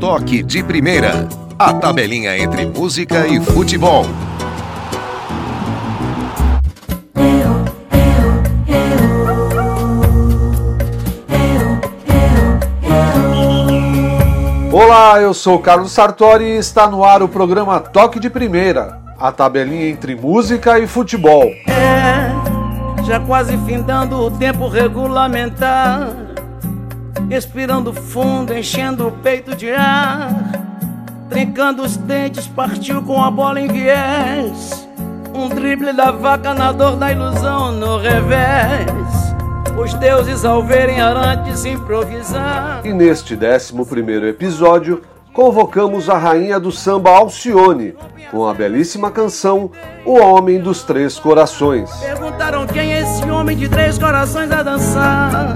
Toque de Primeira, a tabelinha entre música e futebol. Olá, eu sou Carlos Sartori e está no ar o programa Toque de Primeira, a tabelinha entre música e futebol. Já quase findando o tempo regulamentar, expirando fundo, enchendo o peito de ar, trincando os dentes, partiu com a bola em viés, um drible da vaca na dor da ilusão no revés, os deuses ao verem Arantes improvisar. E neste 11º episódio, convocamos a rainha do samba Alcione, com a belíssima canção O Homem dos Três Corações. Perguntaram quem é esse homem de três corações a dançar,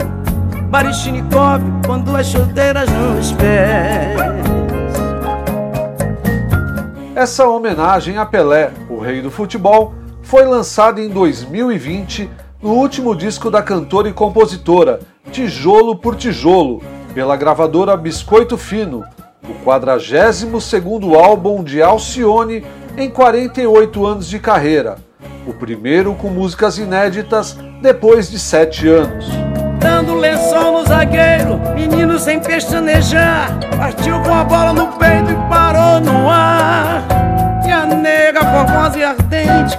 Baryshnikov com duas chuteiras nos pés. Essa homenagem a Pelé, o rei do futebol, foi lançada em 2020 no último disco da cantora e compositora, Tijolo por Tijolo, pela gravadora Biscoito Fino, o 42º álbum de Alcione em 48 anos de carreira, o primeiro com músicas inéditas depois de 7 anos. Dando lençol no zagueiro, menino sem pestanejar, partiu com a bola no peito e parou no ar. E a nega formosa e ardente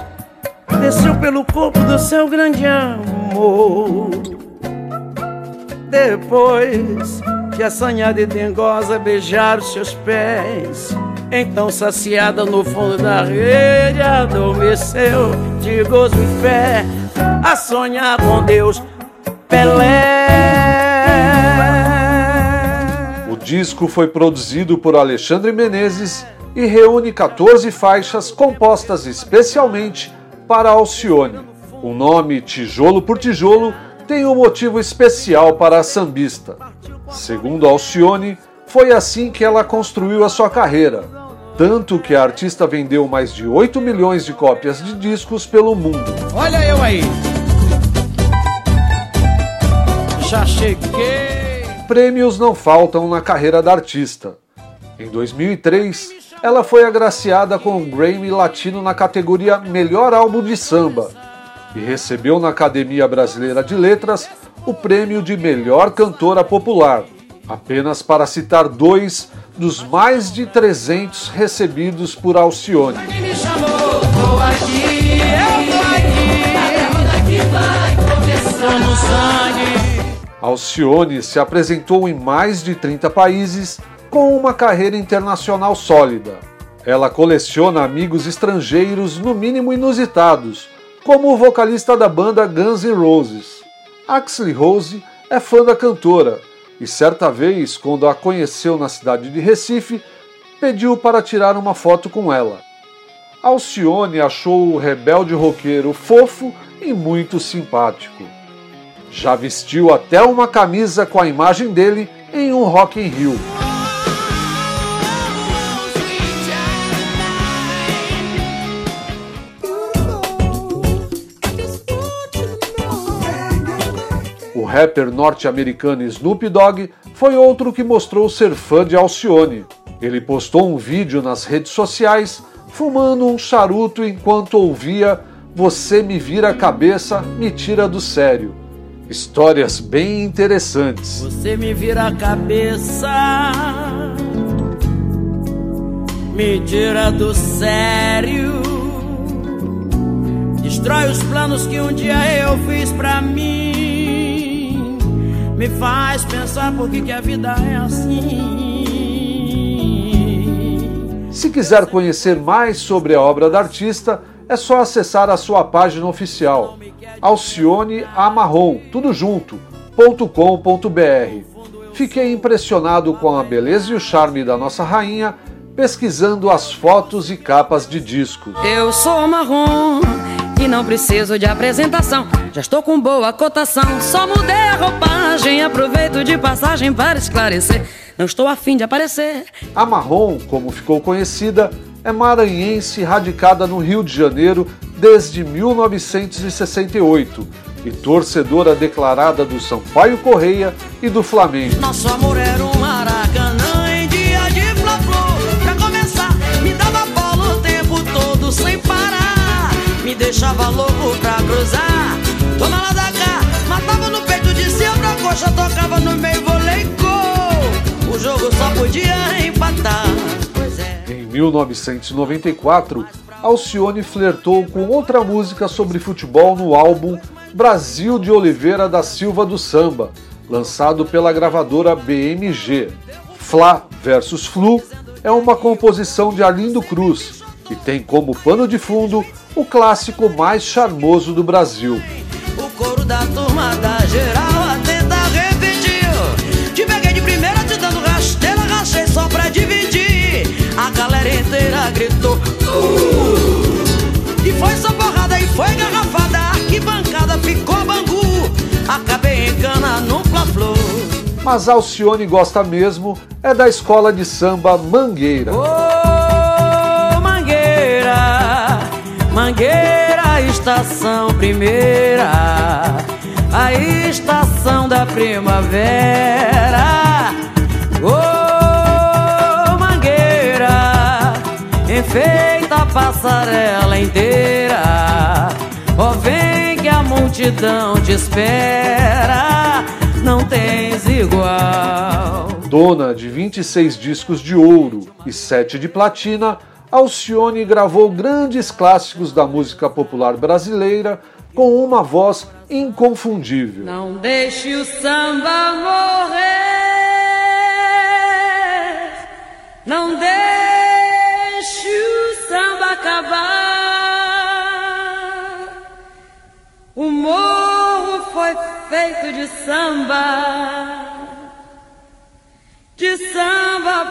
desceu pelo corpo do seu grande amor. Depois que assanhada e dengosa beijar os seus pés, então saciada no fundo da rede adormeceu de gozo e fé, a sonhar com Deus, Pelé. O disco foi produzido por Alexandre Menezes e reúne 14 faixas compostas especialmente para Alcione. O nome Tijolo por Tijolo tem um motivo especial para a sambista. Segundo Alcione, foi assim que ela construiu a sua carreira, tanto que a artista vendeu mais de 8 milhões de cópias de discos pelo mundo. Olha eu aí! Já cheguei! Prêmios não faltam na carreira da artista. Em 2003, ela foi agraciada com um Grammy Latino na categoria Melhor Álbum de Samba, e recebeu na Academia Brasileira de Letras o prêmio de Melhor Cantora Popular, apenas para citar 2 dos mais de 300 recebidos por Alcione. Alcione se apresentou em mais de 30 países com uma carreira internacional sólida. Ela coleciona amigos estrangeiros no mínimo inusitados, como o vocalista da banda Guns N' Roses. Axl Rose é fã da cantora e certa vez, quando a conheceu na cidade de Recife, pediu para tirar uma foto com ela. Alcione achou o rebelde roqueiro fofo e muito simpático. Já vestiu até uma camisa com a imagem dele em um Rock in Rio. O rapper norte-americano Snoop Dogg foi outro que mostrou ser fã de Alcione. Ele postou um vídeo nas redes sociais fumando um charuto enquanto ouvia "Você me vira a cabeça, me tira do sério". Histórias bem interessantes. Você me vira a cabeça, me tira do sério, destrói os planos que um dia eu fiz pra mim, me faz pensar por que a vida é assim. Se quiser conhecer mais sobre a obra da artista, é só acessar a sua página oficial, alcioneamarrom.com.br. Fiquei impressionado com a beleza e o charme da nossa rainha, pesquisando as fotos e capas de discos. Eu sou marrom e não preciso de apresentação, já estou com boa cotação, só mudei a roupagem, aproveito de passagem para esclarecer, não estou afim de aparecer. Amarrom, como ficou conhecida, é maranhense radicada no Rio de Janeiro desde 1968 e torcedora declarada do Sampaio Correia e do Flamengo. Nosso amor era um maracanã em dia de me deixava louco pra cruzar. Toma lá da cá, matava no peito de cima a coxa, tocava no meio, volei, gol. O jogo só podia empatar. Pois é. Em 1994, Alcione flertou com outra música sobre futebol no álbum Brasil de Oliveira da Silva do Samba, lançado pela gravadora BMG. Fla vs Flu é uma composição de Arlindo Cruz, que tem como pano de fundo o clássico mais charmoso do Brasil. O coro da turma da geral atenta repetiu. Te peguei de primeira, te dando rasteira, rachei só pra dividir. A galera inteira gritou E foi só porrada e foi garrafada, a arquibancada ficou bangu. Acabei em cana no Fla-Flu. Mas Alcione gosta mesmo é da escola de samba Mangueira. Mangueira, estação primeira, a estação da primavera. Oh, Mangueira, enfeita a passarela inteira. Oh, vem que a multidão te espera, não tens igual. Dona de 26 discos de ouro e 7 de platina, Alcione gravou grandes clássicos da música popular brasileira com uma voz inconfundível. Não deixe o samba morrer, não deixe o samba acabar. O morro foi feito de samba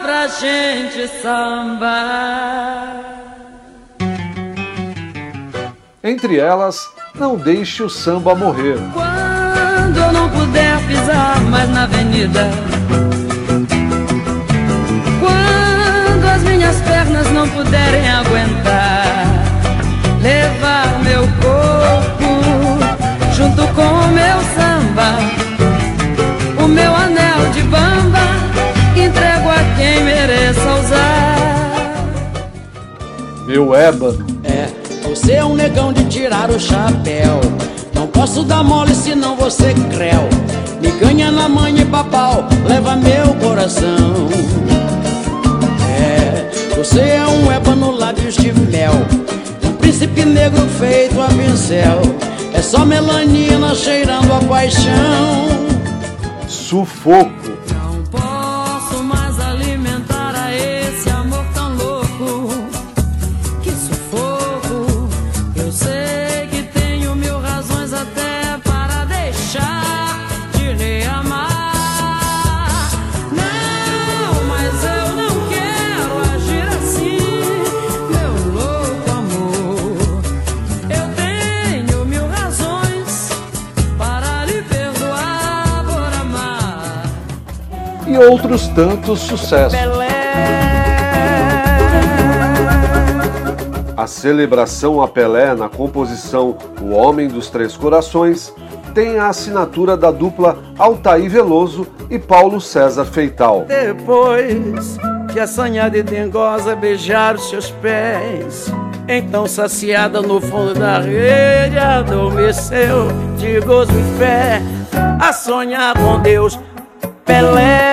pra gente sambar. Entre elas, Não Deixe o Samba Morrer. Quando eu não puder pisar mais na avenida, quando as minhas pernas não puderem aguentar, levar meu corpo junto com o meu samba, o meu anel de bamba, entrego a quem mereça usar. Meu ébano. Você é um negão de tirar o chapéu. Não posso dar mole senão você creu. Me ganha na manha e papau, leva meu coração. Você é um ébano, lábios de mel, um príncipe negro feito a pincel. É só melanina cheirando a paixão. Sufoco. E outros tantos sucessos. A celebração a Pelé na composição O Homem dos Três Corações tem a assinatura da dupla Altair Veloso e Paulo César Feital. Depois que assanhada e dengosa beijar os seus pés, então saciada no fundo da rede adormeceu de gozo e fé a sonhar com Deus. Pelé.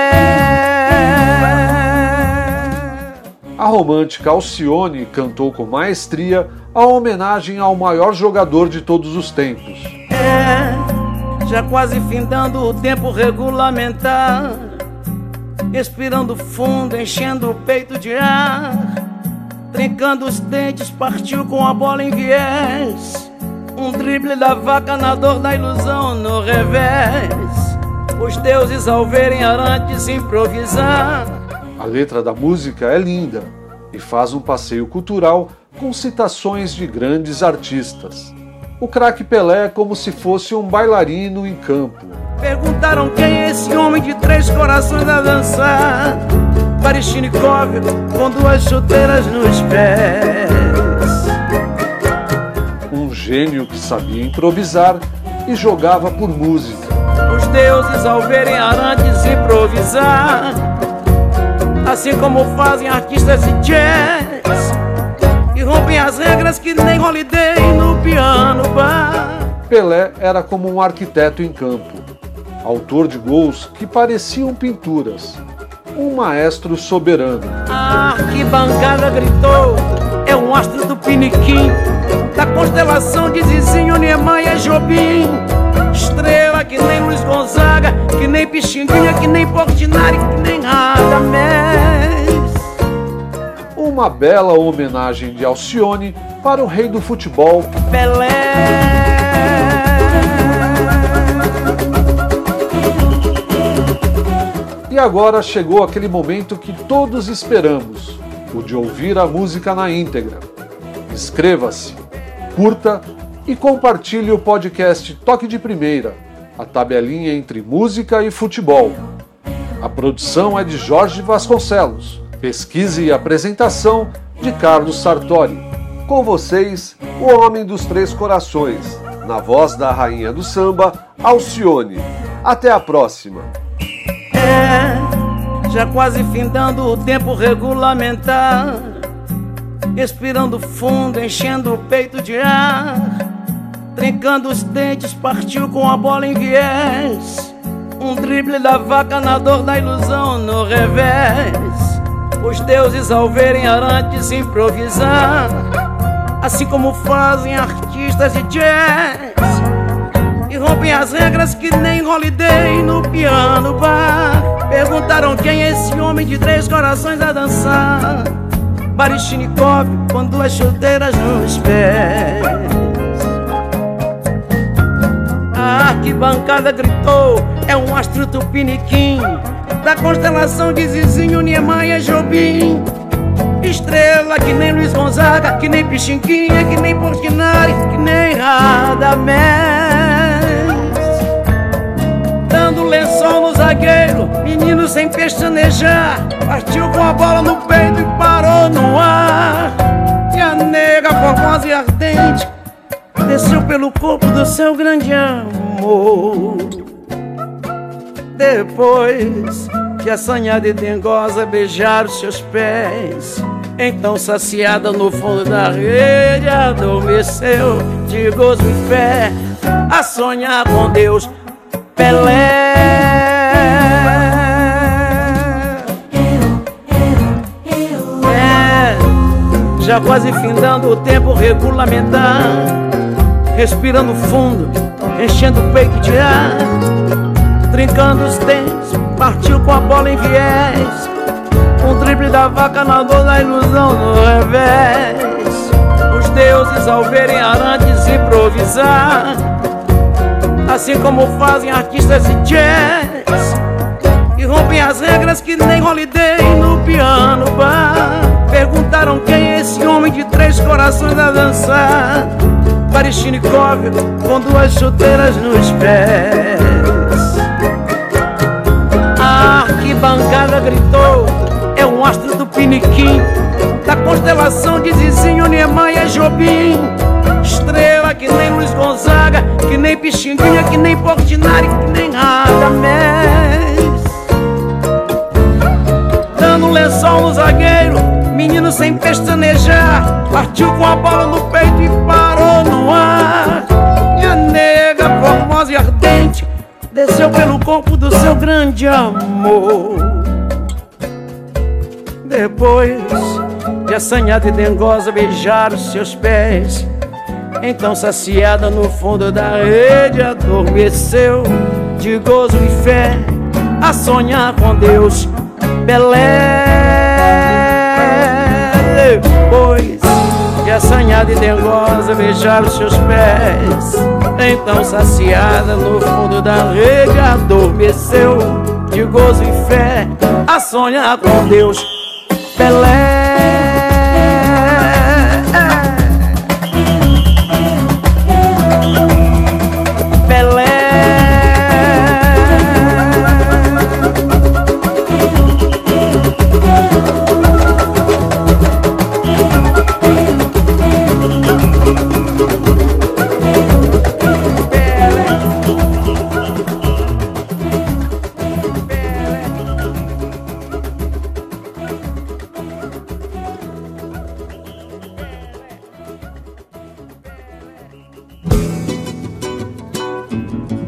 A romântica Alcione cantou com maestria a homenagem ao maior jogador de todos os tempos. Já quase findando o tempo regulamentar, expirando fundo, enchendo o peito de ar, trincando os dentes, partiu com a bola em viés, um drible da vaca na dor da ilusão no revés. Os deuses ao verem Arantes improvisar. A letra da música é linda e faz um passeio cultural com citações de grandes artistas. O craque Pelé é como se fosse um bailarino em campo. Perguntaram quem é esse homem de três corações a dançar. Baryshnikov com duas chuteiras nos pés. Um gênio que sabia improvisar e jogava por música. Os deuses ao verem Arantes improvisar, assim como fazem artistas de jazz, que rompem as regras que nem holiday no piano bar. Pelé era como um arquiteto em campo, autor de gols que pareciam pinturas, um maestro soberano. A arquibancada gritou, é um astro do piniquim, da constelação de Zizinho, Niemeyer, Jobim. Estrela que nem Luiz Gonzaga, que nem Pixinguinha, que nem Portinari, que nem Radamés. Uma bela homenagem de Alcione para o rei do futebol, Pelé. E agora chegou aquele momento que todos esperamos, o de ouvir a música na íntegra. Inscreva-se, curta e compartilhe o podcast Toque de Primeira, a tabelinha entre música e futebol. A produção é de Jorge Vasconcelos, pesquisa e apresentação de Carlos Sartori. Com vocês, o Homem dos Três Corações, na voz da Rainha do Samba, Alcione. Até a próxima! Já quase findando o tempo regulamentar, respirando fundo, enchendo o peito de ar, trincando os dentes, partiu com a bola em viés, um drible da vaca na dor da ilusão no revés. Os deuses ao verem arantes improvisar, assim como fazem artistas de jazz, e rompem as regras que nem holiday no piano bar. Perguntaram quem é esse homem de três corações a dançar, Baryshnikov com duas chuteiras nos pés. A arquibancada gritou, é um astro tupiniquim, da constelação de Zizinho, Niemeyer, Jobim. Estrela que nem Luiz Gonzaga, que nem Pixinguinha, que nem Portinari, que nem Radamés. Dando lençol no zagueiro, menino sem pestanejar, partiu com a bola no peito e parou no ar. E a nega formosa e ardente desceu pelo corpo do seu grande amor. Depois que assanhada e dengosa beijar os seus pés, então saciada no fundo da rede adormeceu de gozo e fé, a sonhar com Deus, Pelé. Já quase findando o tempo regulamentar, respirando fundo, enchendo o peito de ar, trincando os dentes, partiu com a bola em viés, um drible da vaca na dor da ilusão no revés. Os deuses ao verem arantes improvisar, assim como fazem artistas de jazz, e rompem as regras que nem holiday no piano bar. Perguntaram quem é esse homem de três corações a dançar, Baryshnikov com duas chuteiras nos pés. A arquibancada gritou, é um astro do piniquim, da constelação de Zizinho, Niemeyer, Jobim. Estrela que nem Luiz Gonzaga, que nem Pixinguinha, que nem Portinari, que nem Radamés. Dando lençol no zagueiro, menino sem pestanejar, partiu com a bola no peito e parou no ar. E a nega formosa e ardente desceu pelo corpo do seu grande amor. Depois de assanhada e dengosa beijar os seus pés, então saciada no fundo da rede adormeceu de gozo e fé, a sonhar com Deus, Pelé. Depois de assanhada e dengosa beijar os seus pés, então saciada no fundo da rede adormeceu de gozo e fé, a sonhar com Deus, Pelé.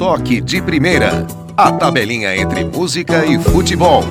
toque de primeira. A tabelinha entre música e futebol.